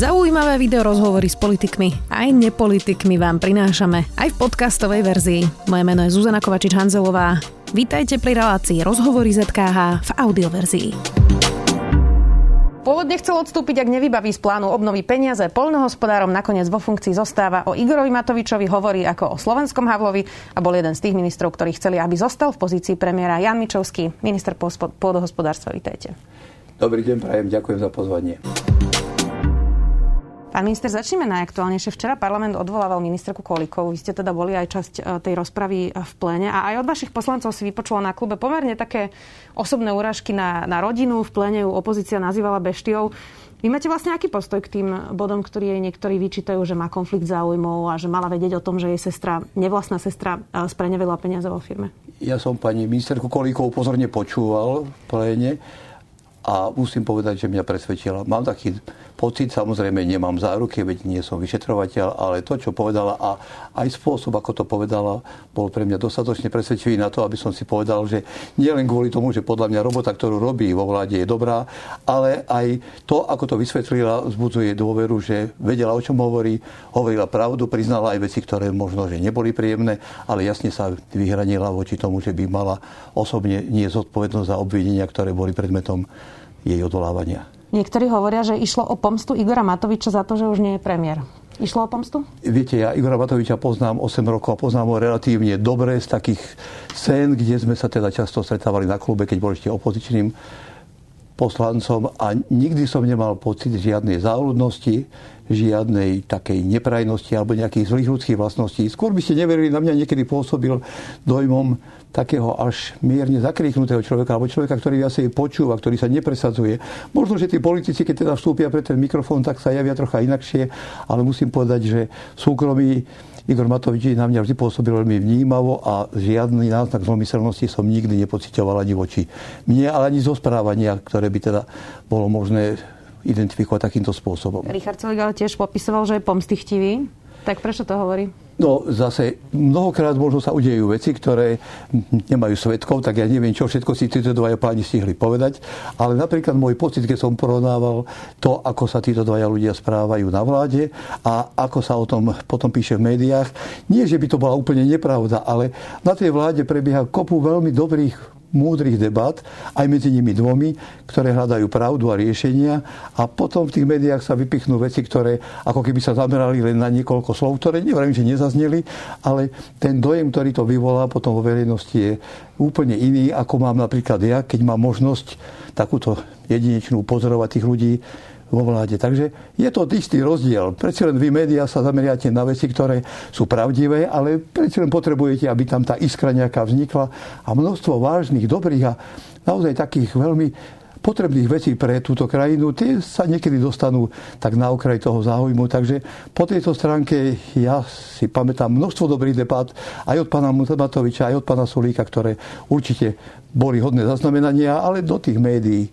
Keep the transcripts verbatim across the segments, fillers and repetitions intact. Zaujímavé video rozhovory s politikmi aj nepolitikmi vám prinášame aj v podcastovej verzii. Moje meno je Zuzana Kovačič Hanzelová. Vítajte pri relácii Rozhovory zet ká há v audioverzii. Pôvodne chcel odstúpiť, ak nevybaví z plánu obnovy peniaze poľnohospodárom, nakoniec vo funkcii zostáva. O Igorovi Matovičovi hovorí ako o slovenskom Havlovi a bol jeden z tých ministrov, ktorí chceli, aby zostal v pozícii premiéra. Jan Mičovský, minister pôdohospodárstva, vítajte. Dobrý deň, prajem, ďakujem za pozvanie. Pán minister, začneme najaktuálnejšie. Včera parlament odvolával ministerku Kolíkovú. Vy ste teda boli aj časť tej rozpravy v pléne a aj od vašich poslancov si vypočula na klube pomerne také osobné úražky na, na rodinu. V pléne ju opozícia nazývala beštiou. Vy máte vlastne aký postoj k tým bodom, ktorí jej niektorí vyčítajú, že má konflikt záujmov a že mala vedieť o tom, že jej sestra, nevlastná sestra, spreneverila peniaze vo firme? Ja som pani ministerku Kolíkovú pozorne počúval v pléne. A musím povedať, že mňa presvedčila. Mám taký pocit, samozrejme nemám záruky, veď nie som vyšetrovateľ, ale to, čo povedala a aj spôsob, ako to povedala, bol pre mňa dostatočne presvedčivý na to, aby som si povedal, že nielen kvôli tomu, že podľa mňa robota, ktorú robí vo vláde, je dobrá, ale aj to, ako to vysvetlila, vzbudzuje dôveru, že vedela, o čom hovorí, hovorila pravdu, priznala aj veci, ktoré možno, že neboli príjemné, ale jasne sa vyhranila voči tomu, že by mala osobne niesť zodpovednosť za obvinenia, ktoré boli predmetom jej odvolávania. Niektorí hovoria, že išlo o pomstu Igora Matoviča za to, že už nie je premiér. Išlo o pomstu? Viete, ja Igora Matoviča poznám osem rokov a poznám ho relatívne dobre z takých scén, kde sme sa teda často stretávali na klube, keď bol ešte opozičným poslancom a nikdy som nemal pocit žiadnej záľudnosti, žiadnej takej neprajnosti alebo nejakých zlých ľudských vlastností. Skôr by ste neverili, na mňa niekedy pôsobil dojmom takého až mierne zakriknutého človeka alebo človeka, ktorý viacej počúva, ktorý sa nepresadzuje. Možno, že tí politici, keď teda vstúpia pre ten mikrofón, tak sa javia trocha inakšie, ale musím povedať, že súkromí Igor Matovič na mňa vždy pôsobil veľmi vnímavo a žiadny náznak zlomyselnosti som nikdy nepociťoval ani voči mne, ale ani zo správania, ktoré by teda bolo možné identifikovať takýmto spôsobom. Richard Sulík ale tiež popisoval, že je pomstychtivý. Tak prečo to hovorí? No zase mnohokrát možno sa udejú veci, ktoré nemajú svedkov, tak ja neviem, čo všetko si títo dvaja páni stihli povedať. Ale napríklad môj pocit, keď som porovnával to, ako sa títo dvaja ľudia správajú na vláde a ako sa o tom potom píše v médiách, nie, že by to bola úplne nepravda, ale na tej vláde prebieha kopu veľmi dobrých múdrych debát, aj medzi nimi dvomi, ktoré hľadajú pravdu a riešenia a potom v tých médiách sa vypichnú veci, ktoré ako keby sa zamerali len na niekoľko slov, ktoré neviem, že nezazneli, ale ten dojem, ktorý to vyvolá potom vo verejnosti je úplne iný, ako mám napríklad ja, keď mám možnosť takúto jedinečnú pozorovať tých ľudí vo vláde. Takže je to istý rozdiel. Prečo len vy, médiá, sa zameriate na veci, ktoré sú pravdivé, ale prečo len potrebujete, aby tam tá iskra nejaká vznikla a množstvo vážnych, dobrých a naozaj takých veľmi potrebných vecí pre túto krajinu, tie sa niekedy dostanú tak na okraj toho záujmu. Takže po tejto stránke ja si pamätám množstvo dobrých debát aj od pána Matoviča, aj od pána Sulíka, ktoré určite boli hodné zaznamenania, ale do tých médií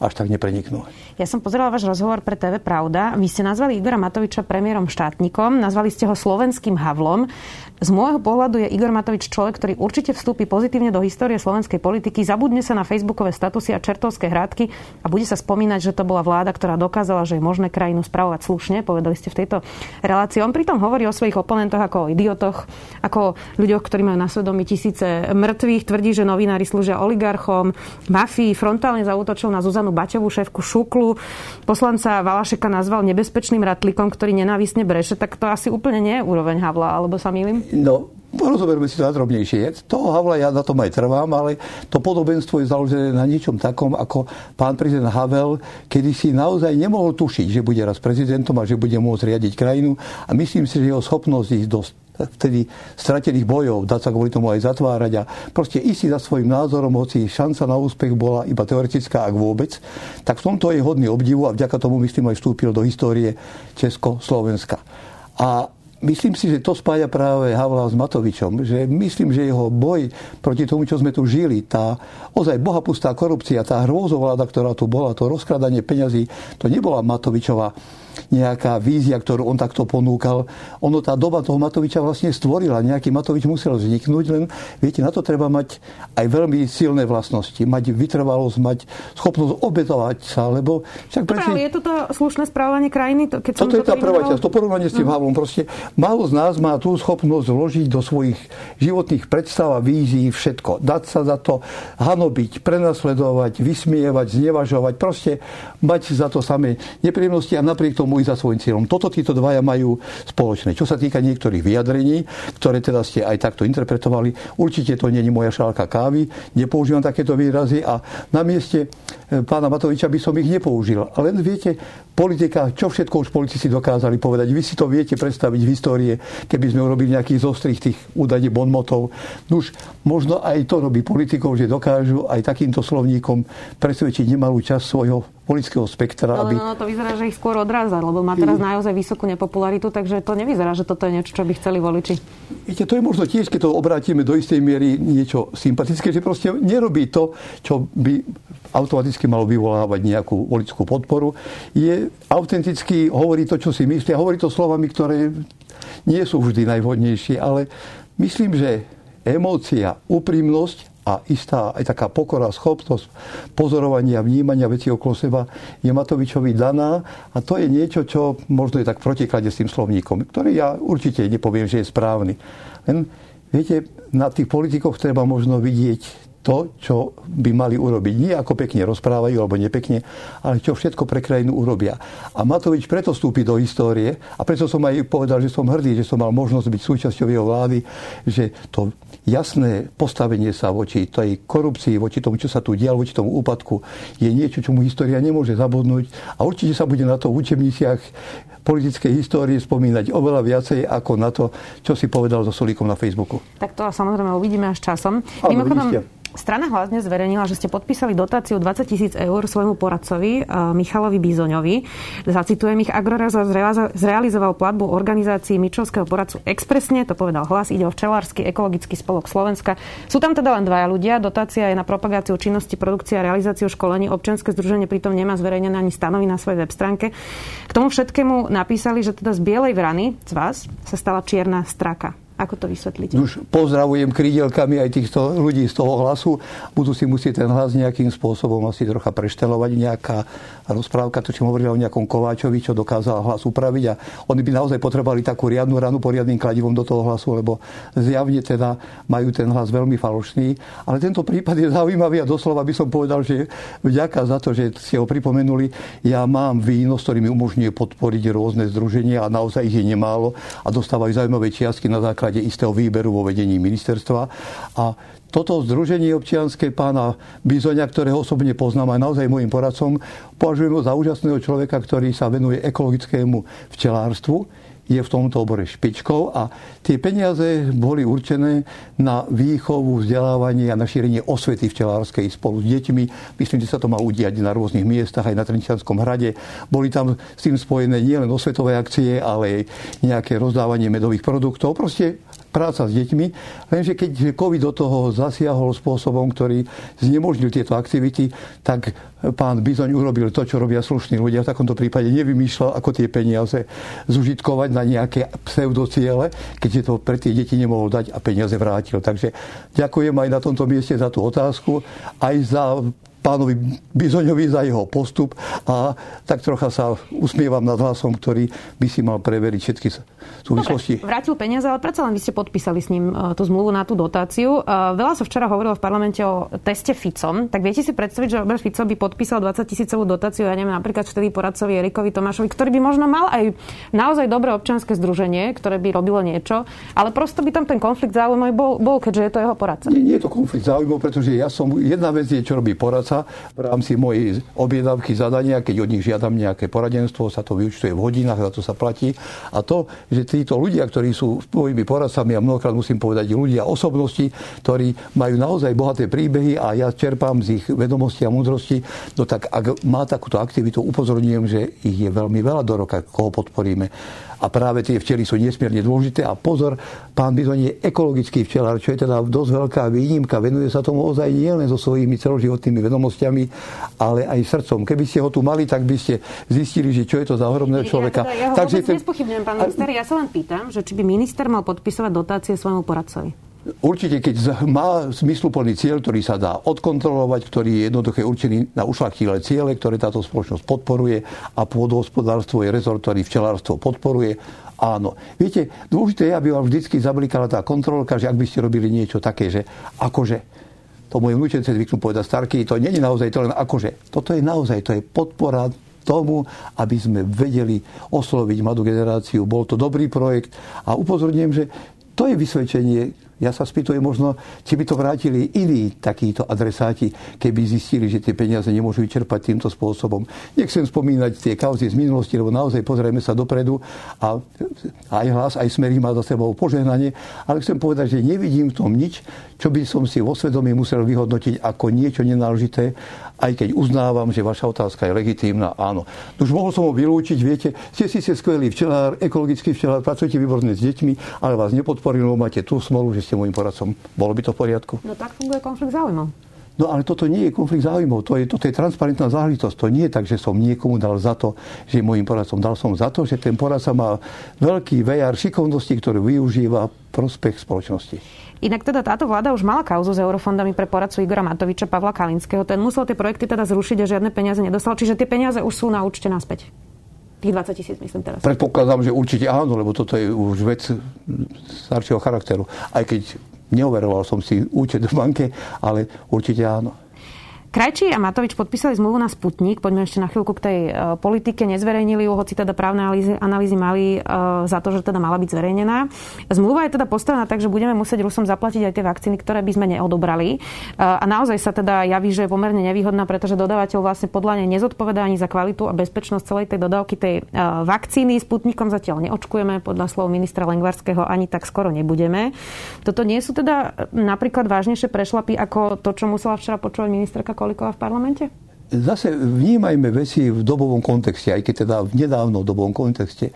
až tak nepreniknú. Ja som pozerala váš rozhovor pre té vé Pravda. Vy ste nazvali Igora Matoviča premiérom štátnikom, nazvali ste ho slovenským Havlom. Z môjho pohľadu je Igor Matovič človek, ktorý určite vstúpi pozitívne do histórie slovenskej politiky, zabudne sa na facebookové statusy a čertovské hrádky a bude sa spomínať, že to bola vláda, ktorá dokázala, že je možné krajinu spravovať slušne, povedali ste v tejto relácii. On pritom hovorí o svojich oponentoch ako o idiotoch, ako o ľuďoch, ktorí majú na svedomí tisíce mŕtvych, tvrdí, že novinári slúžia oligarchom, mafii, frontálne zaútočil na Zuzanu Baťovú, šéfku ŠÚKL-u. Poslanca Valašeka nazval nebezpečným ratlikom, ktorý nenávistne breše, tak to asi úplne nie je úroveň Havla, alebo sa mýlim? No, rozoberme si to nadrobnejšie. Toho Havla ja na tom aj trvám, ale to podobenstvo je založené na niečom takom, ako pán prezident Havel, kedy si naozaj nemohol tušiť, že bude raz prezidentom a že bude môcť riadiť krajinu a myslím si, že jeho schopnosť ísť dosť vtedy stratených bojov, dať sa kvôli tomu aj zatvárať a proste ísť za svojím názorom, hoci šanca na úspech bola iba teoretická, ak vôbec, tak v tomto je hodný obdivu a vďaka tomu, myslím, aj vstúpil do histórie Československa. A Myslím si, že to spája práve Havla s Matovičom. Že myslím, že jeho boj proti tomu, čo sme tu žili, tá ozaj bohapustá korupcia, tá hrôzovláda, ktorá tu bola, to rozkradanie peňazí, to nebola Matovičová nejaká vízia, ktorú on takto ponúkal. Ono, tá doba toho Matoviča vlastne stvorila. Nejaký Matovič musel vzniknúť, len viete, na to treba mať aj veľmi silné vlastnosti. Mať vytrvalosť, mať schopnosť obetovať sa, lebo... Však Dobre, presne... ale je toto slušné správanie krajiny? To, keď toto je tá prvá časť, to porovnanie s tým mm. Havlom proste. Málo z nás má tú schopnosť vložiť do svojich životných predstav a vízií všetko. Dať sa za to hanobiť, prenasledovať, vysmievať, znevažovať. Proste mať za to samé nepríjemnosti a napriek tomu ísť za svojím cieľom. Toto títo dvaja majú spoločné. Čo sa týka niektorých vyjadrení, ktoré teda ste aj takto interpretovali, určite to nie je moja šálka kávy. Nepoužívam takéto výrazy a na mieste pána Matoviča by som ich nepoužil. Len viete, politika, čo všetko už politici dokázali povedať. Vy si to viete predstaviť v histórii, keby sme urobili nejakých zostrých tých údajne bonmotov. Nuž, možno aj to robí politikov, že dokážu aj takýmto slovníkom presvedčiť nemalú časť svojho politického spektra. No, aby... no, to vyzerá, že ich skôr odrázať, lebo má teraz naozaj vysokú nepopularitu, takže to nevyzerá, že toto je niečo, čo by chceli voliči. Viete, to je možno tiež, keď to obrátime do istej miery niečo sympatické, že proste nerobí to, čo by automaticky malo vyvolávať nejakú voličskú podporu. Je autenticky, hovorí to, čo si myslí, a hovorí to slovami, ktoré nie sú vždy najvhodnejšie, ale myslím, že emócia, úprimnosť a istá aj taká pokora, schopnosť pozorovania, vnímania vecí okolo seba je Matovičovi daná a to je niečo, čo možno je tak v protiklade s tým slovníkom, ktorý ja určite nepoviem, že je správny. Len, viete, na tých politikoch treba možno vidieť to, čo by mali urobiť. Nie ako pekne rozprávajú, alebo nepekne, ale čo všetko pre krajinu urobia. A Matovič preto vstúpi do histórie a preto som aj povedal, že som hrdý, že som mal možnosť byť súčasťou jeho vlády, že to jasné postavenie sa voči tej korupcii, voči tomu, čo sa tu dialo, voči tomu úpadku, je niečo, čo mu história nemôže zabudnúť a určite sa bude na to v učebniciach politickej histórie spomínať oveľa viacej ako na to, čo si povedal so Sulíkom na Facebooku. Tak to samozrejme uvidíme až časom. Áno, vidíte. Strana Hlas dnes zverejnila, že ste podpísali dotáciu dvadsať tisíc eur svojmu poradcovi Michalovi Bizoňovi. Zacitujem ich. Agroraz zrealizoval platbu organizácii Mičovského poradcu expresne, to povedal Hlas, ide o Včelársky Ekologický spolok Slovenska. Sú tam teda len dvaja ľudia, dotácia je na propagáciu činnosti, produkcia a realizáciu školení. Občianske združenie pritom nemá zverejnené ani stanovy na svojej web stránke. K tomu všetkému napísali, že teda z bielej vrany, z vás, sa stala čierna straka. Ako to vysvetlíte? Už pozdravujem krydielkami aj týchto ľudí z toho Hlasu. Budú si musieť ten Hlas nejakým spôsobom asi trocha preštelovať. Nejaká rozprávka, to čo hovorila o nejakom Kováčovi, čo dokázal Hlas upraviť. A oni by naozaj potrebovali takú riadnu ranu poriadnym kladivom do toho Hlasu, lebo zjavne teda majú ten Hlas veľmi falošný. Ale tento prípad je zaujímavý a doslova by som povedal, že vďaka za to, že ste ho pripomenuli. Ja mám víno, s ktorými umožňuje podporiť rôzne združenia a naozaj ich je nemálo a dostávajú zaujímavé čiastky na základe istého výberu vo vedení ministerstva. A toto združenie občianske pána Bizoňa, ktorého osobne poznám aj naozaj môjim poradcom, považujem ho za úžasného človeka, ktorý sa venuje ekologickému včelárstvu. Je v tomto obore špičkou a tie peniaze boli určené na výchovu, vzdelávanie a na šírenie osvety včelárskej spolu s deťmi. Myslím, že sa to má udiať na rôznych miestach, aj na Trenčianskom hrade. Boli tam s tým spojené nielen osvetové akcie, ale aj nejaké rozdávanie medových produktov. Proste práca s deťmi. Lenže keď COVID do toho zasiahol spôsobom, ktorý znemožnil tieto aktivity, tak pán Bizoň urobil to, čo robia slušní ľudia. V takomto prípade nevymýšľal, ako tie peniaze zužitkovať na nejaké pseudociele, keďže to pre tie deti nemohol dať a peniaze vrátil. Takže ďakujem aj na tomto mieste za tú otázku, aj za pánovi Bizoňovi, za jeho postup a tak trocha sa usmievam nad Hlasom, ktorý by si mal preveriť všetky súvislosti. Dobre, vrátil peniaze, ale predsa len vy ste podpísali s ním tú zmluvu na tú dotáciu. Veľa sa včera hovorilo v parlamente o teste Ficom. Tak viete si predstaviť, že Robert Fico by podpísal dvadsaťtisícovú dotáciu, ja neviem, napríklad vtedy poradcovi Erikovi Tomášovi, ktorý by možno mal aj naozaj dobré občianske združenie, ktoré by robilo niečo, ale prosto by tam ten konflikt záujmov bol, bol, keďže je to jeho poradca. Nie, nie je to konflikt záujmov, pretože ja som jedna vec je, čo robí poradca v rámci mojej objednávky zadania, keď od nich žiadam nejaké poradenstvo, sa to vyúčtuje v hodinách, za to sa platí. A to, že títo ľudia, ktorí sú mojimi poradcami, a mnohokrát musím povedať ľudia osobnosti, ktorí majú naozaj bohaté príbehy a ja čerpám z ich vedomosti a múdrosti, no tak ak má takúto aktivitu, upozorňujem, že ich je veľmi veľa do roka, koho podporíme. A práve tie včely sú nesmierne dôležité. A pozor, pán Bizoň je ekologický včelár, čo je teda dosť veľká výnimka. Venuje sa tomu ozaj nielen so svojimi celoživotnými vedomosťami, ale aj srdcom. Keby ste ho tu mali, tak by ste zistili, že čo je to za ohromného človeka. Ja, teda, ja ho Takže vôbec ten... nespochybňujem, pán minister. Ja sa len pýtam, že či by minister mal podpisovať dotácie svojmu poradcovi. Určite, keď má zmysluplný cieľ, ktorý sa dá odkontrolovať, ktorý je jednoduché určený na ušľachtilé ciele, ktoré táto spoločnosť podporuje, a pôdohospodárstvo je rezort, ktorý včelárstvo podporuje. Áno. Viete, dôležité je, aby vám vždycky zablikala tá kontrolka, že ak by ste robili niečo také, že akože... To moje vnúčence zvyknú povedať starky, to nie je naozaj to len akože. Toto je naozaj, to je podpora tomu, aby sme vedeli osloviť mladú generáciu. Bol to dobrý projekt a upozorním, že to je vysvedčenie. Ja sa spýtujem možno, či by to vrátili iní takíto adresáti, keby zistili, že tie peniaze nemôžu vyčerpať týmto spôsobom. Nechcem spomínať tie kauzy z minulosti, lebo naozaj pozrieme sa dopredu a aj Hlas, aj Smer má za sebou požehnanie, ale chcem povedať, že nevidím v tom nič, čo by som si vo svedomí musel vyhodnotiť ako niečo nenáležité, aj keď uznávam, že vaša otázka je legitímna, áno. Už mohol som ho vylúčiť, viete, ste síce skvelý včelár, ekologický včelár, pracujete výborne s deťmi, ale vás nepodporil, máte tú smolu, že ste môjim poradcom. Bolo by to v poriadku? No tak funguje konflikt záujmov. No ale toto nie je konflikt záujmov, to je, toto je transparentná záležitosť. To nie je tak, že som niekomu dal za to, že môjim poradcom. Dal som za to, že ten poradca má veľký vejar šikovnosti, ktorý využíva prospech spoločnosti. Inak teda táto vláda už mala kauzu s eurofondami pre poradcu Igora Matoviča, Pavla Kalinského. Ten musel tie projekty teda zrušiť a žiadne peniaze nedostal. Čiže tie peniaze už sú na účte naspäť. Tých dvadsať tisíc, myslím teraz. Predpokladám, že určite áno, lebo toto je už vec staršieho charakteru. Aj keď neoveroval som si účet v banke, ale určite áno. Krajčí a Matovič podpísali zmluvu na Sputnik. Poďme ešte na chvíľku k tej uh, politike. Nezverejnili ju, hoci teda právne analýzy, analýzy mali uh, za to, že teda mala byť zverejnená. Zmluva je teda postavená tak, že budeme musieť Rusom zaplatiť aj tie vakcíny, ktoré by sme neodobrali. Uh, a naozaj sa teda javí, že je pomerne nevýhodná, pretože dodávateľ vlastne podľa nej nezodpovedá ani za kvalitu a bezpečnosť celej tej dodávky tej uh, vakcíny. Sputnikom zatiaľ neočkujeme, podľa slov ministra Lengvarského ani tak skoro nebudeme. Toto nie sú teda napríklad vážnejšie prešlapy ako to, čo musela včera počúvať ministerka Kolíková v parlamente? Zase vnímajme veci v dobovom kontexte, aj keď teda v nedávnom dobovom kontexte.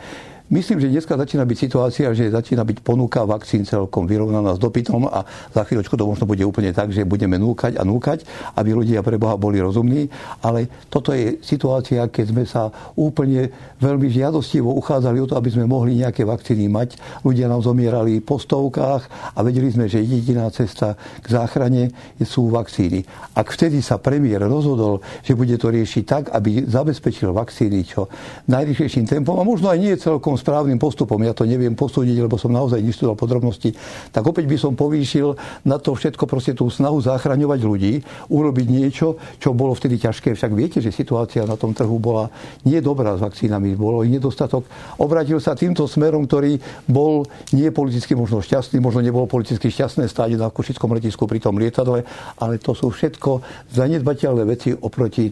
Myslím, že dneska začína byť situácia, že začína byť ponuka vakcín celkom vyrovnaná s dopytom a za chvíľočku to možno bude úplne tak, že budeme núkať a núkať, aby ľudia pre Boha boli rozumní, ale toto je situácia, keď sme sa úplne veľmi žiadostivo uchádzali o to, aby sme mohli nejaké vakcíny mať. Ľudia nám zomierali po stovkách a vedeli sme, že jediná cesta k záchrane sú vakcíny. Ak vtedy sa premiér rozhodol, že bude to riešiť tak, aby zabezpečil vakcíny čo najrýchlejším tempom a možno aj nie celkom správnym postupom, ja to neviem posúdiť, lebo som naozaj neštudoval podrobnosti, tak opäť by som povýšil na to všetko proste tú snahu záchraňovať ľudí, urobiť niečo, čo bolo vtedy ťažké. Však viete, že situácia na tom trhu bola nedobrá s vakcínami, bolo ich nedostatok. Obrátil sa týmto smerom, ktorý bol nie politicky možno šťastný, možno nebolo politicky šťastné stáť na Košickom letisku pri tom lietadle, ale to sú všetko zanedbateľné veci oproti,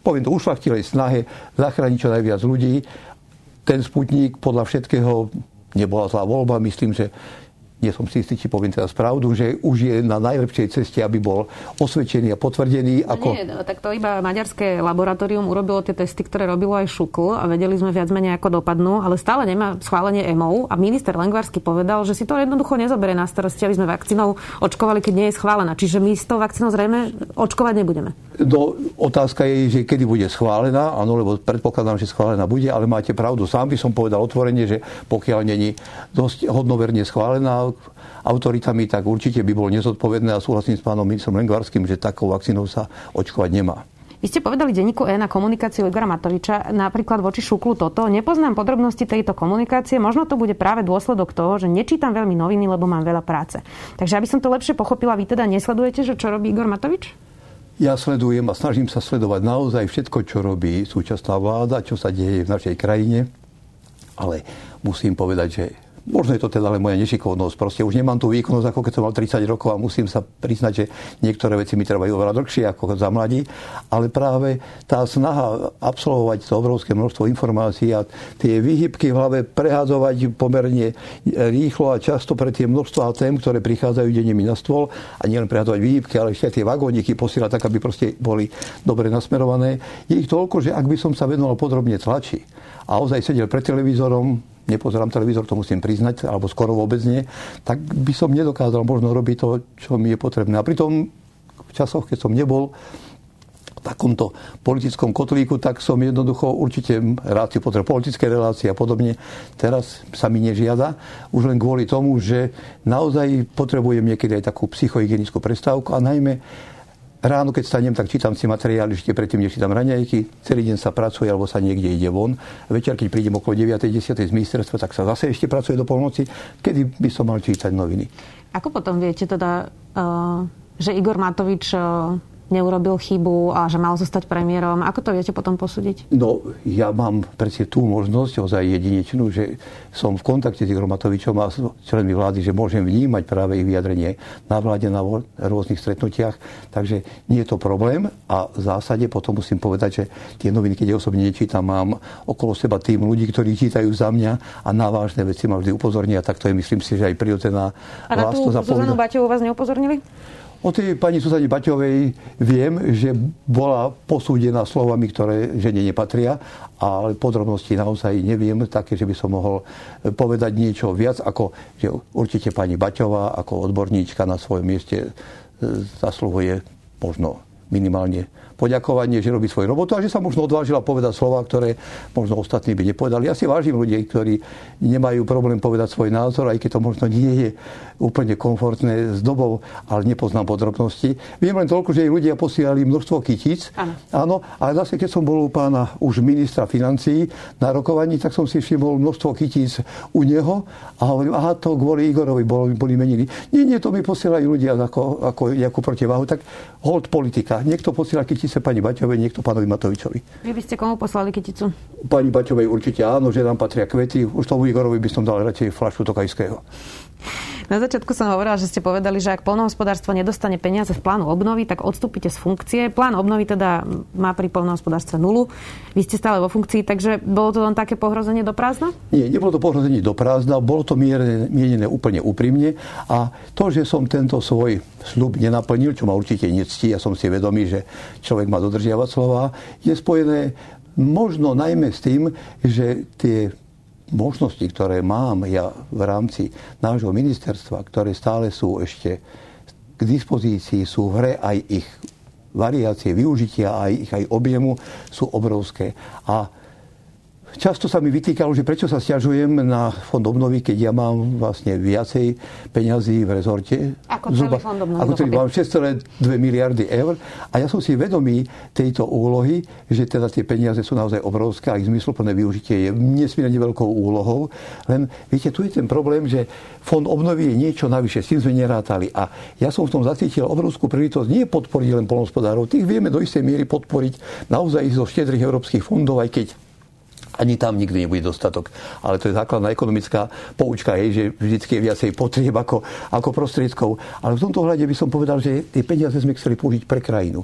poviem to, ušľachtilej snahe záchrániť čo najviac ľudí. Ten Sputnik podľa všetkého nebola zlá voľba. Myslím, že nie som si istý, či poviem teraz pravdu, že už je na najlepšej ceste, aby bol osvedčený a potvrdený. Ako... No nie, no, tak to iba maďarské laboratórium urobilo tie testy, ktoré robilo aj ŠÚKL a vedeli sme viac menej, ako dopadnú, ale stále nemá schválenie é em á a minister Lengvarský povedal, že si to jednoducho nezoberie na starosti, aby sme vakcínou očkovali, keď nie je schválená. Čiže my s tou vakcínou zrejme očkovať nebudeme. No, otázka je, že kedy bude schválená, áno, lebo predpokladám, že schválená bude, ale máte pravdu, sám by som povedal otvorene, že pokiaľ není dosť hodnoverne schválená autoritami, tak určite by bolo nezodpovedné a súhlasím s pánom ministrom Lengvarským, že takou vakcínou sa očkovať nemá. Vy ste povedali denníku E na komunikáciu Igora Matoviča, napríklad voči ŠÚKL toto. Nepoznám podrobnosti tejto komunikácie, možno to bude práve dôsledok toho, že nečítam veľmi noviny, lebo mám veľa práce. Takže aby som to lepšie pochopila, vy teda nesledujete, že čo robí Igor Matovič? Ja sledujem a snažím sa sledovať naozaj všetko, čo robí súčasná vláda, čo sa deje v našej krajine. Ale musím povedať, že možno je to teda len moja nešikovnosť. Proste už nemám tú výkonnosť, ako keď som mal tridsať rokov a musím sa priznať, že niektoré veci mi trvajú oveľa dlhšie ako za mladí. Ale práve tá snaha absolvovať to obrovské množstvo informácií a tie výhybky v hlave prehádzovať pomerne rýchlo a často pre tie množstvá tém, ktoré prichádzajú denne mi na stôl a nielen prehádzovať výhybky, ale ešte aj tie vagóniky posielať tak, aby proste boli dobre nasmerované. Je ich toľko, že ak by som sa venoval podrobne tlači a ozaj sedel pred televízorom, nepozerám televízor, to musím priznať, alebo skoro vôbec nie, tak by som nedokázal možno robiť to, čo mi je potrebné. A pritom v časoch, keď som nebol v takomto politickom kotlíku, tak som jednoducho určite rád si potreboval politické relácie a podobne. Teraz sa mi nežiada, už len kvôli tomu, že naozaj potrebujem niekedy aj takú psychohygienickú prestávku a najmä ráno, keď stanem, tak čítam si materiály, ešte predtým, než čítam raňajky, celý deň sa pracuje, alebo sa niekde ide von. Večer, keď prídem okolo deväť desať z ministerstva, tak sa zase ešte pracuje do polnoci, kedy by som mal čítať noviny. Ako potom viete teda, že Igor Matovič neurobil chybu a že mal zostať premiérom? Ako to viete potom posúdiť? No, ja mám predsa tú možnosť, ozaj jedinečnú, že som v kontakte s Igorom Matovičom a členmi vlády, že môžem vnímať práve ich vyjadrenie na vláde, na rôznych stretnutiach. Takže nie je to problém a v zásade potom musím povedať, že tie noviny, keď ja osobne nečítam, mám okolo seba tým ľudí, ktorí čítajú za mňa a na vážne veci ma vždy upozornia. Tak to je, myslím si, že aj prirodzená vlastnosť. A na tú Zuzanu Baťovú vás neupozornili? O tej pani Zuzane Baťovej viem, že bola posúdená slovami, ktoré žene nepatria, ale podrobnosti naozaj neviem také, že by som mohol povedať niečo viac, ako že určite pani Baťová ako odborníčka na svojom mieste zasluhuje možno minimálne poďakovanie, že robí svoju robotu a že sa možno odvážila povedať slová, ktoré možno ostatní by nepovedali. Ja si vážim ľudí, ktorí nemajú problém povedať svoj názor, aj keď to možno nie je úplne komfortné s dobou, ale nepoznám podrobnosti. Viem len toľko, že jej ľudia posielali množstvo kytíc. Áno. Áno, ale zase, keď som bol u pána už ministra financií na rokovaní, tak som si všimol množstvo kytíc u neho a hovorím, aha, to kvôli Igorovi boli, boli meniny. Nie, nie, to mi posielajú ľudia ako, ako, ako protiváhu, tak hold politika. Niekto posiela kytíc sa pani Baťovej, niekto pánovi Matovičovi. Vy by ste komu poslali kyticu? Pani Baťovej určite áno, že nám patria kvety. Už tomu Igorovi by som dal radšej fľašu tokajského. Na začiatku som hovorila, že ste povedali, že ak poľnohospodárstvo nedostane peniaze z plánu obnovy, tak odstúpite z funkcie. Plán obnovy teda má pri poľnohospodárstve nulu. Vy ste stále vo funkcii, takže bolo to len také pohrozenie do prázdna? Nie, nebolo to pohrozenie do prázdna, bolo to mienené úplne úprimne a to, že som tento svoj sľub nenaplnil, čo ma určite nectí, ja som si vedomý, že človek má dodržiavať slova, je spojené možno najmä s tým, že tie možnosti, ktoré mám ja v rámci nášho ministerstva, ktoré stále sú ešte k dispozícii, sú v hre aj ich variácie využitia, aj ich aj objemu sú obrovské. A často sa mi vytýkalo, že prečo sa sťažujem na fond obnovy, keď ja mám vlastne viacej peňazí v rezorte. Ako celý fond obnovy. Ako celý, mám šesť celá dve miliardy eur. A ja som si vedomý tejto úlohy, že teda tie peniaze sú naozaj obrovské a ich zmysluplné využitie je nesmierne veľkou úlohou. Len viete, tu je ten problém, že fond obnovy je niečo navyše, s tým sme nerátali. A ja som v tom zacítil obrovskú príležitosť nie podporiť len poľnohospodárov, tých vieme do istej miery podporiť naozaj zo štedrých európskych fondov, aj keď ani tam nikdy nebude dostatok. Ale to je základná ekonomická poučka, hej, že vždycky je viacej potrieb ako, ako prostriedkov. Ale v tomto hľade by som povedal, že tie peniaze sme chceli použiť pre krajinu.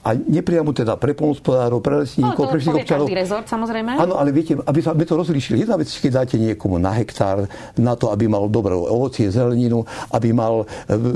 A nepriamo teda pre poľnohospodárov, pre lesníkov, pre všetkých občanov. Ale to je každý rezort, samozrejme. Áno, ale viete, aby sme to rozlíšili. Jedna vec, keď dáte niekomu na hektár na to, aby mal dobré ovocie, zeleninu, aby mal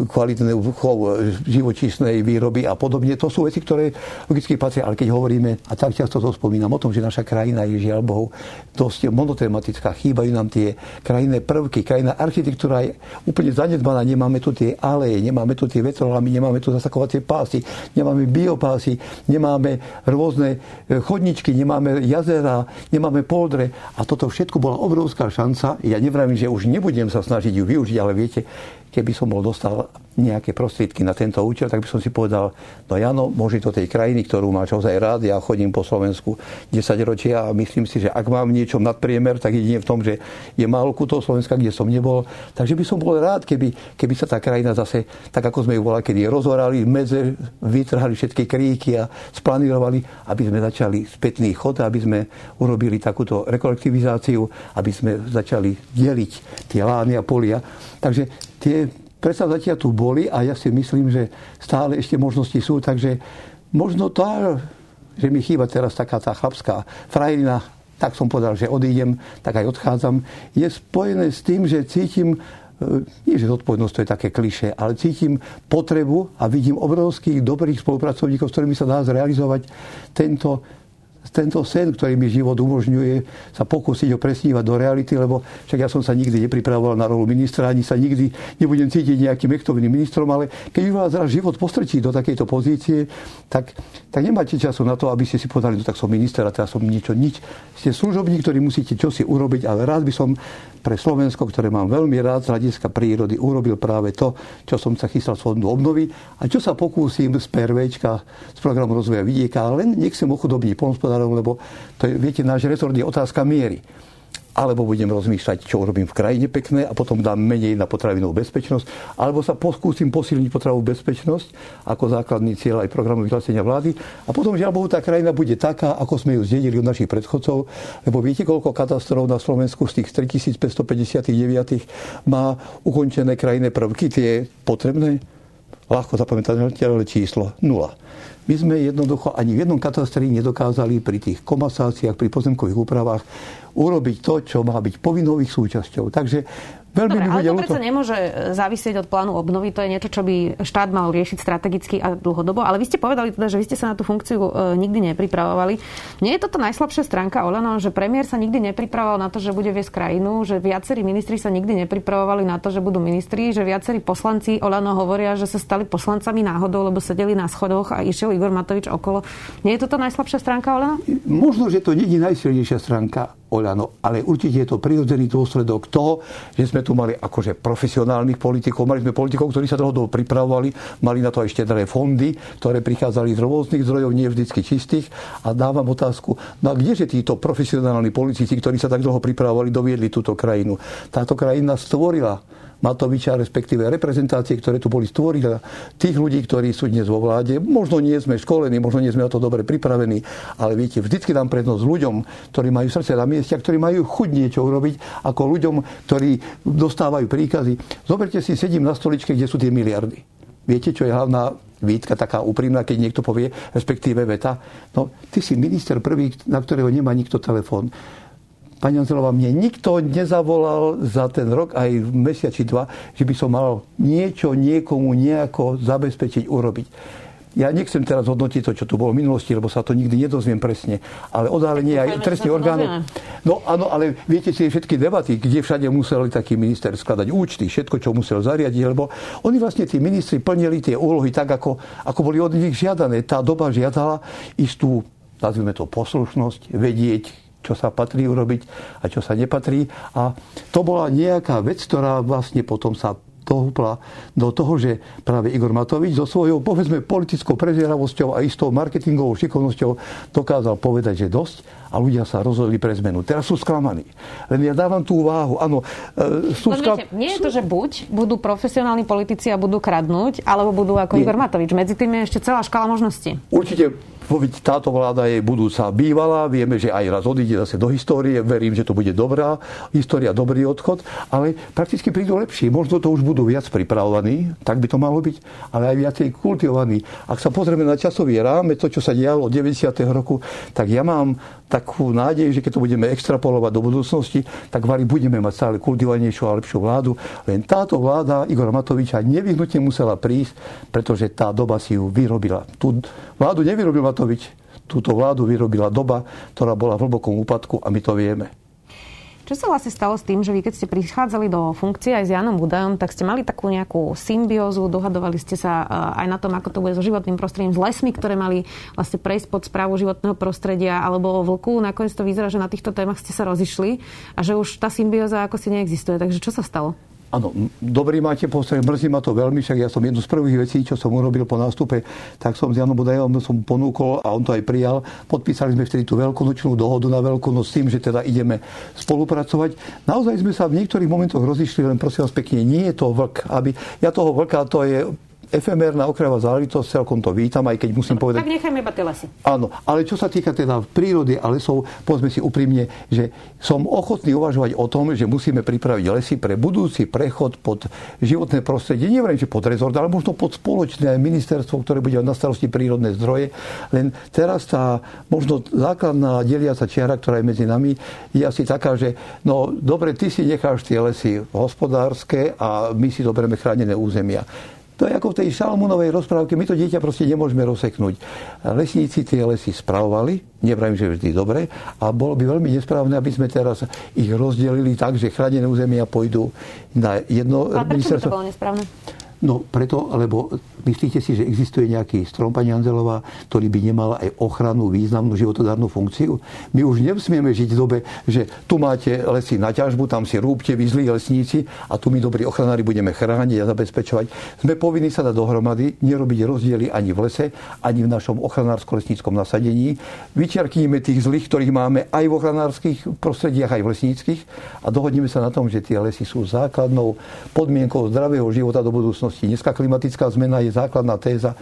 kvalitný chov živočíšnej výroby a podobne. To sú veci, ktoré logicky patria. Ale keď hovoríme, a tak často to spomínam o tom, že naša krajina je žiaľ Bohu dosť monotematická, chýbajú nám tie krajinné prvky, krajinná architektúra je úplne zanedbaná. Nemáme tu tie aleje, nemáme tu tie vetrolamy, nemáme tu zasakovacie pásy, nemáme biopásy. Asi nemáme rôzne chodničky, nemáme jazera, nemáme poldre a toto všetko bola obrovská šanca. Ja nevravím, že už nebudem sa snažiť ju využiť, ale viete, keby som bol dostal nejaké prostriedky na tento účel, tak by som si povedal, no Jano, môže to tej krajiny, ktorú máš ozaj rád, ja chodím po Slovensku desaťročia a myslím si, že ak mám niečom nadpriemer, tak jedine v tom, že je málo kútov Slovenska, kde som nebol. Takže by som bol rád, keby, keby sa tá krajina zase, tak ako sme ju volali, kedy rozorali medze, vytrhali všetky kríky a splanírovali, aby sme začali spätný chod, aby sme urobili takúto rekolektivizáciu, aby sme začali deliť tie lány a polia. Takže tie predstavzatia tu boli a ja si myslím, že stále ešte možnosti sú, takže možno tá, že mi chýba teraz taká tá chlapská frajerina, tak som povedal, že odídem, tak aj odchádzam, je spojené s tým, že cítim, nie že zodpovednosť to je také klišé, ale cítim potrebu a vidím obrovských dobrých spolupracovníkov, s ktorými sa dá zrealizovať tento tento sen, ktorý mi život umožňuje, sa pokúsiť ho presnívať do reality, lebo však ja som sa nikdy nepripravoval na rolu ministra, ani sa nikdy nebudem cítiť nejakým mechtovným ministrom, ale keď vás raz život postrčí do takejto pozície, tak, tak nemáte času na to, aby ste si povedali, no tak som minister a teraz som niečo nič. Ste služobník, ktorý musíte čosi urobiť, ale rád by som pre Slovensko, ktoré mám veľmi rád z hľadiska prírody, urobil práve to, čo som sa chystal z fondu obnovy a čo sa pokúsim z PRVčka, z programu rozvoja vidieka, len nechcem ochudobniť poľnohospodárov, lebo to je, viete, náš resort je otázka miery. Alebo budem rozmýšľať, čo urobím v krajine pekné a potom dám menej na potravinovú bezpečnosť, alebo sa pokúsim posilniť potravinovú bezpečnosť ako základný cieľ aj programu vyhlásenia vlády. A potom, žiaľ Bohu, tá krajina bude taká, ako sme ju zdedili od našich predchodcov, lebo viete, koľko katastrof na Slovensku z tých tritisícpäťstopäťdesiatdeväť má ukončené krajinné prvky, tie potrebné, ľahko zapamätateľné číslo nula. My sme jednoducho ani v jednom katastri nedokázali pri tých komasáciách, pri pozemkových úpravách urobiť to, čo má byť povinnových súčasťou. Takže veľmi dobre, mi bude ľúto. Ale to ľúto. Predsa nemôže závisieť od plánu obnovy. To je niečo, čo by štát mal riešiť strategicky a dlhodobo. Ale vy ste povedali teda, že vy ste sa na tú funkciu nikdy nepripravovali. Nie je toto najslabšia stránka Olano, že premiér sa nikdy nepripravoval na to, že bude viesť krajinu, že viacerí ministri sa nikdy nepripravovali na to, že budú ministri, že viacerí poslanci Olano hovoria, že sa stali poslancami náhodou, lebo sedeli na schodoch a išiel Igor Matovič okolo. Nie je toto najslabšia stránka Oľano? Možno, že to nie je najsilnejšia stránka Oľano, ale určite je to prirodzený dôsledok toho, že sme tu mali akože profesionálnych politikov, mali sme politikov, ktorí sa dlhodobo pripravovali, mali na to aj štedré fondy, ktoré prichádzali z rôznych zdrojov, nie vždycky čistých. A dávam otázku, no a kdeže títo profesionálni politici, ktorí sa tak dlho pripravovali, doviedli túto krajinu? Táto krajina stvorila Matoviča, respektíve reprezentácie, ktoré tu boli, stvorili tých ľudí, ktorí sú dnes vo vláde. Možno nie sme školení, možno nie sme na to dobre pripravení, ale viete, vždycky dám prednosť ľuďom, ktorí majú srdce na mieste, ktorí majú chuť niečo urobiť, ako ľuďom, ktorí dostávajú príkazy. Zoberte si, sedím na stoličke, kde sú tie miliardy. Viete, čo je hlavná výtka, taká úprimná, keď niekto povie, respektíve veta? No, ty si minister prvý, na ktorého nemá nikto telefón. Pani Hanzelová, mne nikto nezavolal za ten rok, aj mesiac či dva, že by som mal niečo niekomu nejako zabezpečiť, urobiť. Ja nechcem teraz hodnotiť to, čo tu bolo v minulosti, lebo sa to nikdy nedozviem presne. Ale odhalenie aj trestných orgánov. No áno, ale viete si všetky debaty, kde všade musel taký minister skladať účty, všetko, čo musel zariadiť, lebo oni vlastne, tí ministri, plnili tie úlohy tak, ako, ako boli od nich žiadané. Tá doba žiadala istú, nazvime to, poslušnosť, vedieť, čo sa patrí urobiť a čo sa nepatrí. A to bola nejaká vec, ktorá vlastne potom sa dohúpla do toho, že práve Igor Matovič so svojou, povedzme, politickou prezieravosťou a istou marketingovou šikovnosťou dokázal povedať, že dosť, a ľudia sa rozhodli pre zmenu. Teraz sú sklamaní. Len ja dávam tú váhu. Áno, sú sklamaní. Nie je to, že buď budú profesionálni politici a budú kradnúť, alebo budú ako nie. Igor Matovič. Medzi tým je ešte celá škala možností. Určite. Táto vláda je budúca bývalá, vieme, že aj raz odíde zase do histórie, verím, že to bude dobrá história, dobrý odchod, ale prakticky prídu lepší. Možno to už budú viac pripravovaní, tak by to malo byť, ale aj viacej kultivovaní. Ak sa pozrieme na časový rámec, to, čo sa dialo od deväťdesiateho roku, tak ja mám takú nádej, že keď to budeme extrapolovať do budúcnosti, tak vari budeme mať stále kultivovanejšiu a lepšiu vládu. Len táto vláda Igora Matoviča nevyhnutne musela prísť, pretože tá doba si ju vyrobila. Tú vládu nevyrobila Matovič, túto vládu vyrobila doba, ktorá bola v hlbokom úpadku, a my to vieme. Čo sa vlastne stalo s tým, že vy keď ste prichádzali do funkcie aj s Jánom Budajom, tak ste mali takú nejakú symbiózu, dohadovali ste sa aj na tom, ako to bude so životným prostredím, s lesmi, ktoré mali vlastne prejsť pod správu životného prostredia, alebo o vlku. Nakoniec to vyzerá, že na týchto témach ste sa rozišli a že už tá symbióza ako si neexistuje. Takže čo sa stalo? Áno, dobrý máte postreh, mrzí ma to veľmi, však ja som jednu z prvých vecí, čo som urobil po nástupe, tak som s Janom Budajom som ponúkol a on to aj prijal. Podpísali sme vtedy tú veľkonočnú dohodu na Veľkú noc s tým, že teda ideme spolupracovať. Naozaj sme sa v niektorých momentoch rozišli, len prosím vás pekne, nie je to vlk. Aby, ja toho vlka, to je efemérna okrajová záležitosť, celkom to vítam, aj keď musím no, povedať... Tak nechajme iba tie lesy. Áno, ale čo sa týka teda prírody a lesov, povedzme si úprimne, že som ochotný uvažovať o tom, že musíme pripraviť lesy pre budúci prechod pod životné prostredie. Nevriem, že pod rezort, ale možno pod spoločné ministerstvo, ktoré bude na starosti prírodné zdroje. Len teraz tá možno základná deliaca čiara, ktorá je medzi nami, je asi taká, že no dobre, ty si necháš tie lesy hospodárske a my si doberieme chránené územia. To je ako v tej Šalamúnovej rozprávke, my to dieťa proste nemôžeme rozseknúť. Lesníci tie lesy spravovali, nevrajím, že vždy dobre, a bolo by veľmi nesprávne, aby sme teraz ich rozdelili tak, že chránené územia pôjdu na jedno... Ale prečo by to bolo nesprávne? No preto, lebo myslíte si, že existuje nejaký strom, pani Hanzelová, ktorý by nemal aj ochranu, významnú životodárnu funkciu? My už nesmieme žiť v dobe, že tu máte lesy na ťažbu, tam si rúbte vy zlí lesníci a tu my dobrí ochranári budeme chrániť a zabezpečovať. Sme povinni sa dať dohromady, nerobiť rozdiely ani v lese, ani v našom ochranársko-lesníckom nasadení. Vyčiarknime tých zlých, ktorých máme aj v ochranárskych prostrediach, aj v lesníckych a dohodneme sa na tom, že tie lesy sú základnou podmienkou zdravého života do budúcnosti. Dneska klimatická zmena je základná téza.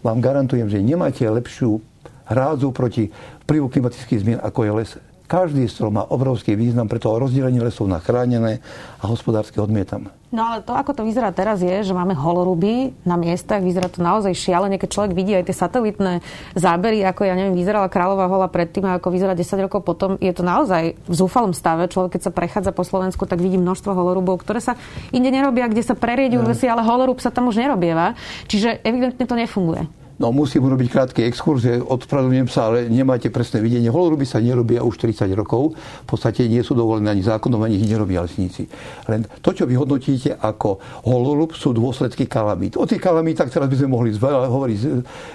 Vám garantujem, že nemáte lepšiu hrádzu proti vplyvu klimatických zmien, ako je les. Každý strom má obrovský význam, preto rozdelenie lesov na chránené a hospodárske odmietam. No ale to, ako to vyzerá teraz, je, že máme holoruby na miestach. Vyzerá to naozaj šialene, keď človek vidí aj tie satelitné zábery, ako ja neviem, vyzerala Kráľová hola predtým a ako vyzerá desať rokov potom. Je to naozaj v zúfalom stave. Človek, keď sa prechádza po Slovensku, tak vidí množstvo holorubov, ktoré sa inde nerobia, kde sa preriedujú lesy, ale holorub sa tam už nerobieva. Čiže evidentne to nefunguje. No musím urobiť krátky exkurs, odpradujem sa, ale nemáte presné videnie. Holoruby sa nerobia už tridsať rokov, v podstate nie sú dovolené ani zákonom, ani ich nerobia lesníci. Len to, čo vy hodnotíte ako holorub, sú dôsledky kalamít. O tých kalamítach teraz by sme mohli hovoriť,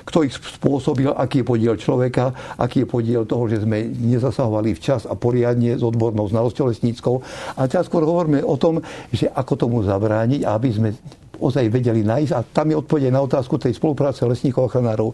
kto ich spôsobil, aký je podiel človeka, aký je podiel toho, že sme nezasahovali včas a poriadne s odbornou znalosťou lesníckou. A teraz skôr hovoríme o tom, že ako tomu zabrániť, aby sme ozaj vedeli nájsť. A tam je odpoveď na otázku tej spolupráce lesníkov a ochranárov.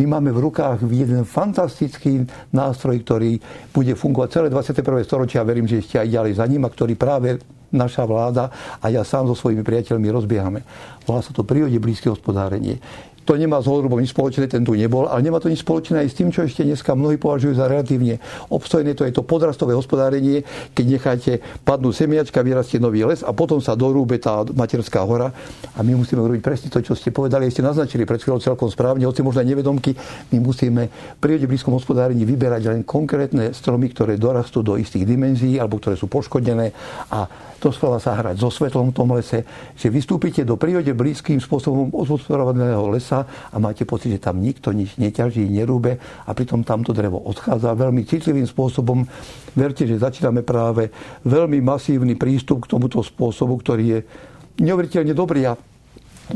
My máme v rukách jeden fantastický nástroj, ktorý bude fungovať celé dvadsiateho prvého storočia a verím, že ešte aj ďalej za ním a ktorý práve naša vláda a ja sám so svojimi priateľmi rozbiehame. Volá sa to prírode blízke hospodárenie. To nemá s holorubom nič spoločné, ten tu nebol, ale nemá to nič spoločné aj s tým, čo ešte dneska mnohí považujú za relatívne obstojné. To je to podrastové hospodárenie, keď necháte padnú semiačka, vyrastie nový les a potom sa dorúbe tá materská hora. A my musíme urobiť presne to, čo ste povedali, ste naznačili pred chvíľou celkom správne, hoci možno nevedomky, my musíme pri blízkom hospodárení vyberať len konkrétne stromy, ktoré dorastú do istých dimenzií alebo ktoré sú poškodené a to slova sa hrať so svetlom v tom lese, že vystúpite do prírode blízkym spôsobom hospodárovaného lesa a máte pocit, že tam nikto nič neťaží, nerúbe a pritom tamto drevo odchádza veľmi citlivým spôsobom. Verte, že začíname práve veľmi masívny prístup k tomuto spôsobu, ktorý je neuveriteľne dobrý a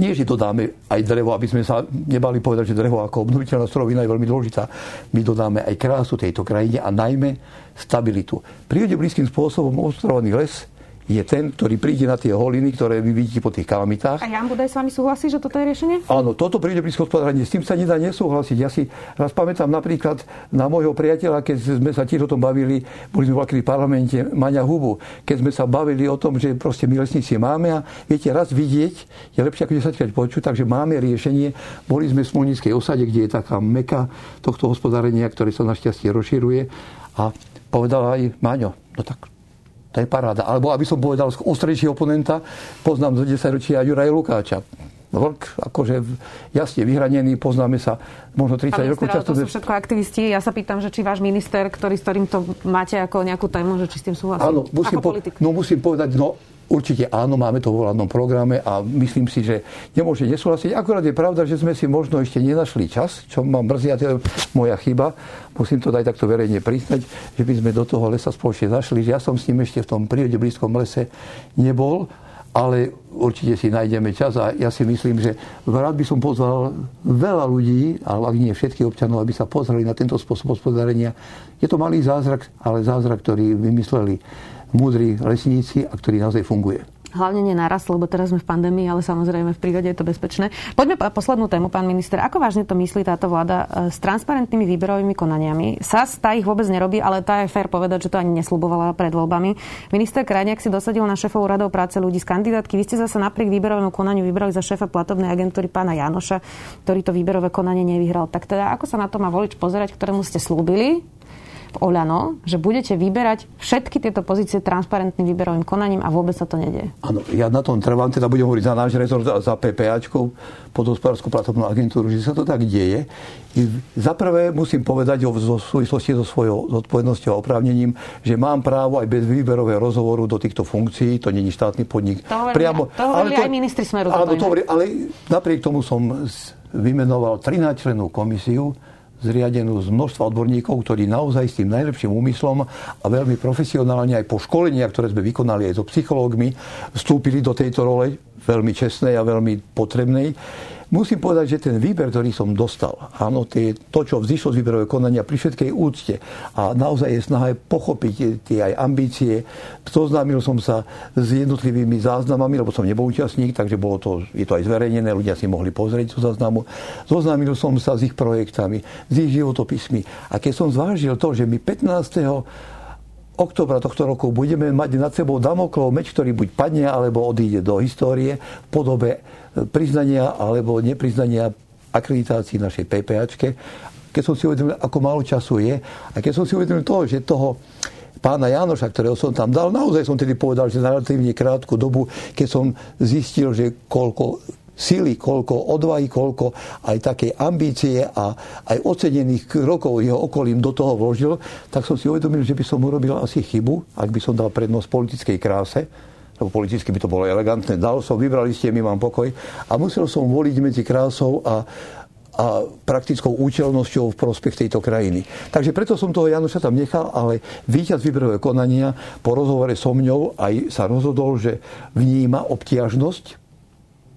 nie, že dodáme aj drevo, aby sme sa nebali povedať, že drevo ako obnoviteľná surovina je veľmi dôležitá. My dodáme aj krásu tejto krajine a najmä stabilitu. Prírode blízkym spôsobom hospodárovaný les je ten, ktorý príde na tie holiny, ktoré vy vidíte po tých kalamitách. A Ján Budaj s vami súhlasí, že toto je riešenie? Áno, toto príde blízko hospodárenie. S tým sa nedá nesúhlasiť. Ja si raz pamätám napríklad na môjho priateľa, keď sme sa tiež o tom bavili, boli sme v parlamente, Maňa Hubu, keď sme sa bavili o tom, že proste my lesníci máme a viete, raz vidieť je lepšie ako desaťkrát počuť, takže máme riešenie. Boli sme v Smolníckej osade, kde je taká meka tohto hospodárenia, ktoré sa našťastie rozširuje a povedal aj Maňo, no tak to je paráda. Alebo, aby som povedal, ostrejšieho oponenta, poznám zo desaťročia Juraja Lukáča. Vlk, akože jasne vyhranený, poznáme sa možno tridsať rokov. Často... To sú všetko aktivisti. Ja sa pýtam, že či váš minister, ktorý, s ktorým to máte ako nejakú tému, že či s tým súhlasí. Áno, musím, po, no, musím povedať, no určite áno, máme to vo vládnom programe a myslím si, že nemôže nesúhlasiť. Akurát je pravda, že sme si možno ešte nenašli čas, čo ma mrzí, to je moja chyba. Musím to aj takto verejne priznať, že by sme do toho lesa spoločne zašli, že ja som s ním ešte v tom prírode blízkom lese nebol, ale určite si nájdeme čas a ja si myslím, že rád by som pozval veľa ľudí, ale ak nie všetkých občanov, aby sa pozreli na tento spôsob hospodárenia. Je to malý zázrak, ale zázrak, ktorý vymysleli múdri lesníci a ktorý naozaj funguje. Hlavne nie naraz, lebo teraz sme v pandémii, ale samozrejme v prírode je to bezpečné. Poďme po poslednú tému, pán minister. Ako vážne to myslí táto vláda s transparentnými výberovými konaniami? es a es tá ich vôbec nerobí, ale tá je fér povedať, že to ani nesľubovala pred voľbami. Minister Kraňák si dosadil na šéfov úradov práce ľudí z kandidátky. Vy ste zase napriek výberovému konaniu vybrali za šéfa platobnej agentúry pána Janoša, ktorý to výberové konanie nevyhral. Tak teda ako sa na to má volič pozerať, ktorému ste slúbili, v Oľano, že budete vyberať všetky tieto pozície transparentným výberovým konaním a vôbec sa to nedie. Áno, ja na tom trvám, teda budem hovoriť za náš rezort, za, za PPAčkou, Poľnohospodársku platobnú agentúru, že sa to tak deje. Za prvé musím povedať v súvislosti so svojou zodpovednosťou a oprávnením, že mám právo aj bez výberového rozhovoru do týchto funkcií, to nie je štátny podnik. To hovorili, priamo, to hovorili ale to, aj ministri Smeru. Áno, to hovorili, ale napriek tomu som vymenoval trinásťčlennú komisiu, zriadenú z množstva odborníkov, ktorí naozaj s tým najlepším úmyslom a veľmi profesionálne aj po školeniach, ktoré sme vykonali aj so psychológmi, vstúpili do tejto role veľmi čestnej a veľmi potrebnej. Musím povedať, že ten výber, ktorý som dostal, áno, tie, to, čo vzýšlo z výberového konania pri všetkej úcte a naozaj je snaha pochopiť tie aj ambície. Zoznámil som sa s jednotlivými záznamami, lebo som nebol účastník, takže bolo to, je to aj zverejnené, ľudia si mohli pozrieť tú záznamu. Zoznámil som sa s ich projektami, s ich životopismi. A keď som zvážil to, že my pätnásteho októbra tohto roku budeme mať nad sebou Damoklov meč, ktorý buď padne, alebo odíde do histórie v podobe priznania alebo nepriznania akreditácií našej PPAčke. Keď som si uvedomil, ako málo času je, a keď som si uvedomil toho, že toho pána Jánoša, ktorého som tam dal, naozaj som tedy povedal, že na relatívne krátku dobu, keď som zistil, že koľko sily, koľko odvahy, koľko aj takej ambície a aj ocenených krokov jeho okolím do toho vložil, tak som si uvedomil, že by som urobil asi chybu, ak by som dal prednosť politickej kráse, lebo politicky by to bolo elegantné. Dal som, vybrali ste, my mám pokoj. A musel som voliť medzi krásou a, a praktickou účelnosťou v prospech tejto krajiny. Takže preto som toho Janoša tam nechal, ale víťaz výberového konania po rozhovore so mňou aj sa rozhodol, že vníma obtiažnosť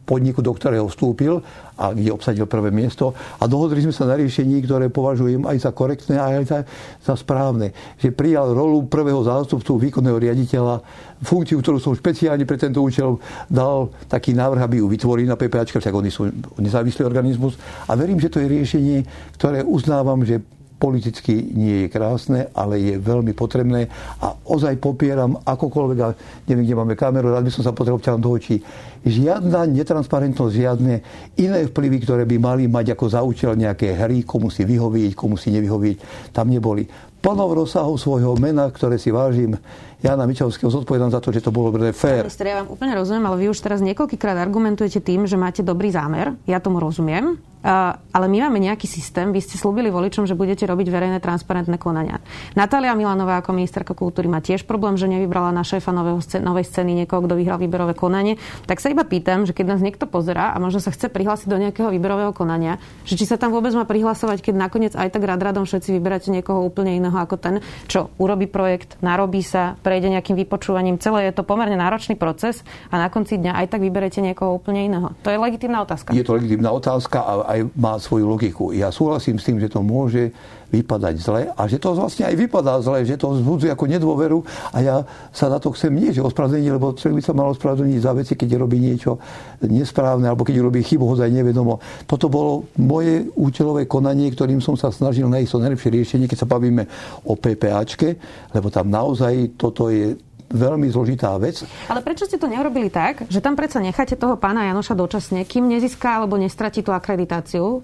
podniku, do ktorého vstúpil a kde obsadil prvé miesto. A dohodli sme sa na riešení, ktoré považujem aj za korektné a aj za, za správne. Že prijal rolu prvého zástupcu výkonného riaditeľa, funkciu, ktorú som špeciálne pre tento účel dal taký návrh, aby ju vytvorili na PPAčke, však oni sú nezávislý organizmus. A verím, že to je riešenie, ktoré uznávam, že politicky nie je krásne, ale je veľmi potrebné a ozaj popieram akokoľvek, a neviem, kde máme kameru, rád by som sa potreboval občanom do očí. Žiadna netransparentnosť, žiadne iné vplyvy, ktoré by mali mať ako za účel nejaké hry, komu si vyhovieť, komu si nevyhovieť, tam neboli. Plnou rozsahu svojho mena, ktoré si vážim, Jana Mičovského, zodpovedám za to, že to bolo fér. Minister, ja vám úplne rozumiem, ale vy už teraz niekoľkýkrát argumentujete tým, že máte dobrý zámer. Ja tomu rozumiem. Uh, ale my máme nejaký systém. Vy ste slúbili voličom, že budete robiť verejné transparentné konania. Natália Milanová ako ministerka kultúry má tiež problém, že nevybrala na šéfa nového scén- novej scény niekoho, kto vyhral výberové konanie. Tak sa iba pýtam, že keď nás niekto pozerá a možno sa chce prihlásiť do nejakého výberového konania, že či sa tam vôbec má prihlasovať, keď nakoniec aj tak radradom všetci vyberáte niekoho úplne iného ako ten, čo urobí projekt, narobí sa, prejde nejakým vypočúvaním. Celé je to pomerne náročný proces a na konci dňa aj tak vyberete niekoho úplne iného. To je legitímna otázka. Je to legitímna otázka a aj má svoju logiku. Ja súhlasím s tým, že to môže vypadať zle a že to vlastne aj vypadá zle, že to vzbudzuje ako nedôveru a ja sa na to chcem nie, že ospravedlniť, lebo človek by sa mal ospravedlniť za veci, keď robí niečo nesprávne alebo keď robí chybu, hoď aj nevedomo. Toto bolo moje účelové konanie, ktorým som sa snažil nájsť to najlepšie riešenie, keď sa bavíme o PPAčke, lebo tam naozaj toto je veľmi zložitá vec. Ale prečo ste to neurobili tak, že tam predsa necháte toho pána Janoša dočasne, kým nezíska alebo nestratí tú akreditáciu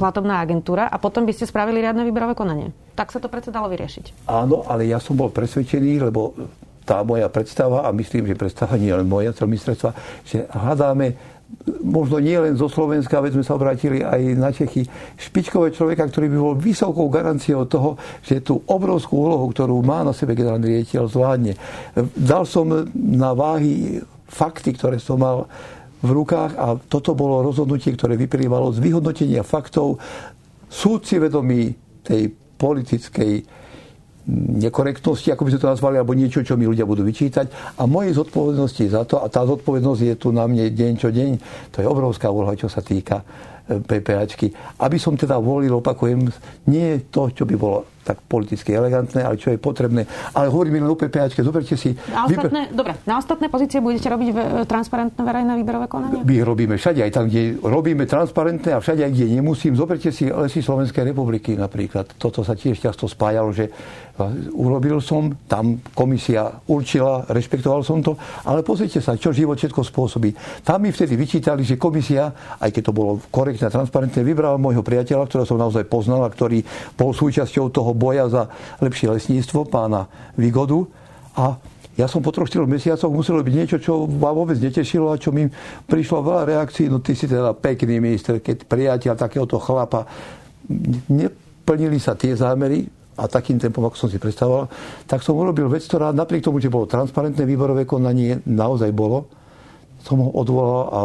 platobná agentúra a potom by ste spravili riadne výberové konanie? Tak sa to predsa dalo vyriešiť. Áno, ale ja som bol presvedčený, lebo tá moja predstava, a myslím, že predstava nie len moja, celé ministerstva, že hľadáme možno nie len zo Slovenska, veď sme sa obrátili aj na Čechy, špičkového človeka, ktorý by bol vysokou garanciou toho, že tú obrovskú úlohu, ktorú má na sebe generálny riaditeľ, zvládne. Dal som na váhy fakty, ktoré som mal v rukách a toto bolo rozhodnutie, ktoré vyplývalo z vyhodnotenia faktov. Súdci vedomí tej politickej nekorektnosti, ako by sme to nazvali, alebo niečo, čo mi ľudia budú vyčítať. A moje zodpovednosti za to, a tá zodpovednosť je tu na mne deň čo deň, to je obrovská úloha, čo sa týka PPAčky. Aby som teda volil, opakujem, nie to, čo by bolo tak politicky elegantné, ale čo je potrebné. Ale hovoríme len o PPAčke, zoberte si... Na ostatné, vyber... Dobre, na ostatné pozície budete robiť transparentné verejné výberové konanie? My robíme všade, aj tam, kde robíme transparentné a všade, aj kde nemusím. Zoberte si Lesy Slovenskej republiky napríklad. Toto sa tiež často spájalo, že Urobil som, tam komisia určila, rešpektoval som to, ale pozrite sa, čo život všetko spôsobí. Tam mi vtedy vyčítali, že komisia, aj keď to bolo korektné a transparentné, vybrala môjho priateľa, ktorého som naozaj poznal a ktorý bol súčasťou toho boja za lepšie lesníctvo, pána Vygodu. A ja som po troch, štyroch mesiacoch musel byť niečo, čo ma vôbec netešilo a čo mi prišlo veľa reakcií. No ty si teda pekný minister, keď priateľ takéhoto chlapa. Neplnili sa tie zámery a takým tempom, ako som si predstavoval, tak som urobil vec, ktorá napriek tomu, že bolo transparentné výborové konanie, naozaj bolo, som ho odvolal a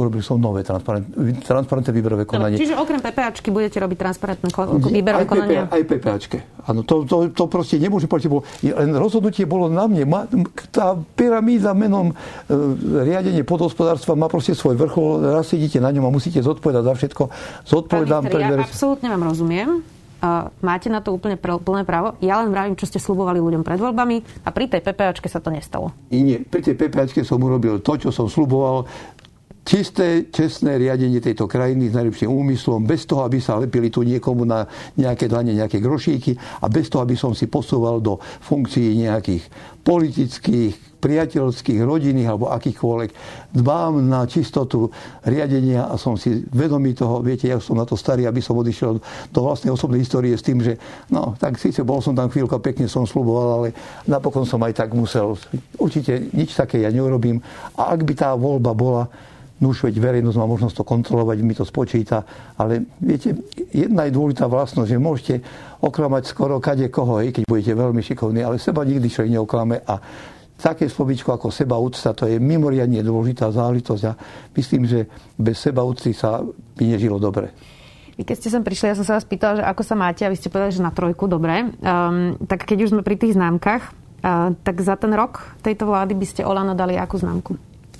urobil som nové transparentné, transparentné výberové konanie. No, čiže okrem PPAčky budete robiť transparentné výberové konanie? Aj PPAčke. Áno, to, to, to proste nemôžem povedať. Len rozhodnutie bolo na mne. Tá pyramída menom riadenie podhospodárstva má proste svoj vrchol. Raz sedíte na ňom a musíte zodpovedať za všetko. Zodpovedám. Pán minister, ja absolútne vám rozumiem. Uh, máte na to úplne pr- plné právo. Ja len vravím, čo ste sľubovali ľuďom pred voľbami a pri tej PPAčke sa to nestalo. I nie, pri tej PPAčke som urobil to, čo som sľuboval. Čisté, čestné riadenie tejto krajiny s najlepším úmyslom, bez toho, aby sa lepili tu niekomu na nejaké dlane, nejaké grošíky a bez toho, aby som si posúval do funkcií nejakých politických, priateľských, rodinných alebo akýchkoľvek. Dbám na čistotu riadenia a som si vedomý toho, viete, ja som na to starý, aby som odišiel do vlastnej osobnej histórie s tým, že no, tak síce bol som tam chvíľka, pekne som sľuboval, ale napokon som aj tak musel. Určite nič také ja neurobím a ak by tá voľba bola, no už veď verejnosť má možnosť to kontrolovať, mi to spočíta, ale viete, jedna je dôležitá vlastnosť, že môžete oklamať skoro kade koho, hej, keď budete veľmi šikovní, ale seba nikdy človek neoklame a také slovíčko ako sebaúcta, to je mimoriadne dôležitá záležitosť a myslím, že bez sebaúcty sa by nežilo dobre. Vy keď ste sem prišli, ja som sa vás pýtala, že ako sa máte a vy ste povedali, že na trojku, dobre. Um, tak keď už sme pri tých známkach, uh, tak za ten rok tejto vlády by ste Olano dali akú známku?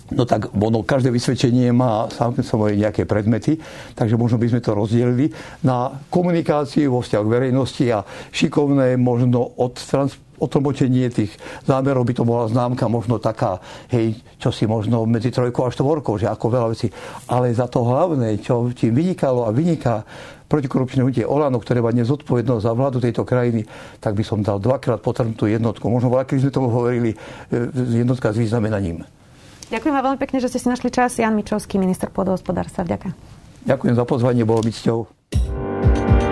No tak ono, každé vysvedčenie má sám svoje nejaké predmety, takže možno by sme to rozdielili na komunikáciu vo vzťahu k verejnosti a šikovné možno od trans- otlmočenie tých zámerov by to bola známka možno taká, hej, čo si možno medzi trojkou a štvorkou, že ako veľa vecí. Ale za to hlavné, čo tým vynikalo a vyniká protikorupčné hnutie Olano, ktoré má dnes zodpovednosť za vládu tejto krajiny, tak by som dal dvakrát potrhnutú jednotku. Možno veľa, keď sme tomu hovorili, jednotka s významenaním. Ďakujem vám veľmi pekne, že ste si našli čas. Jan Mičovský, minister pôdohospodárstva. Vďaka. Ďakujem za pozvanie, bolo mi cťou.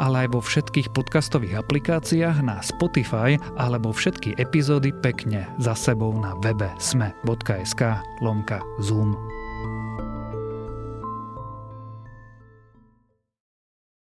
ale aj vo všetkých podcastových aplikáciách, na Spotify alebo všetky epizódy pekne za sebou na webe sme bodka es ká lomka Zoom.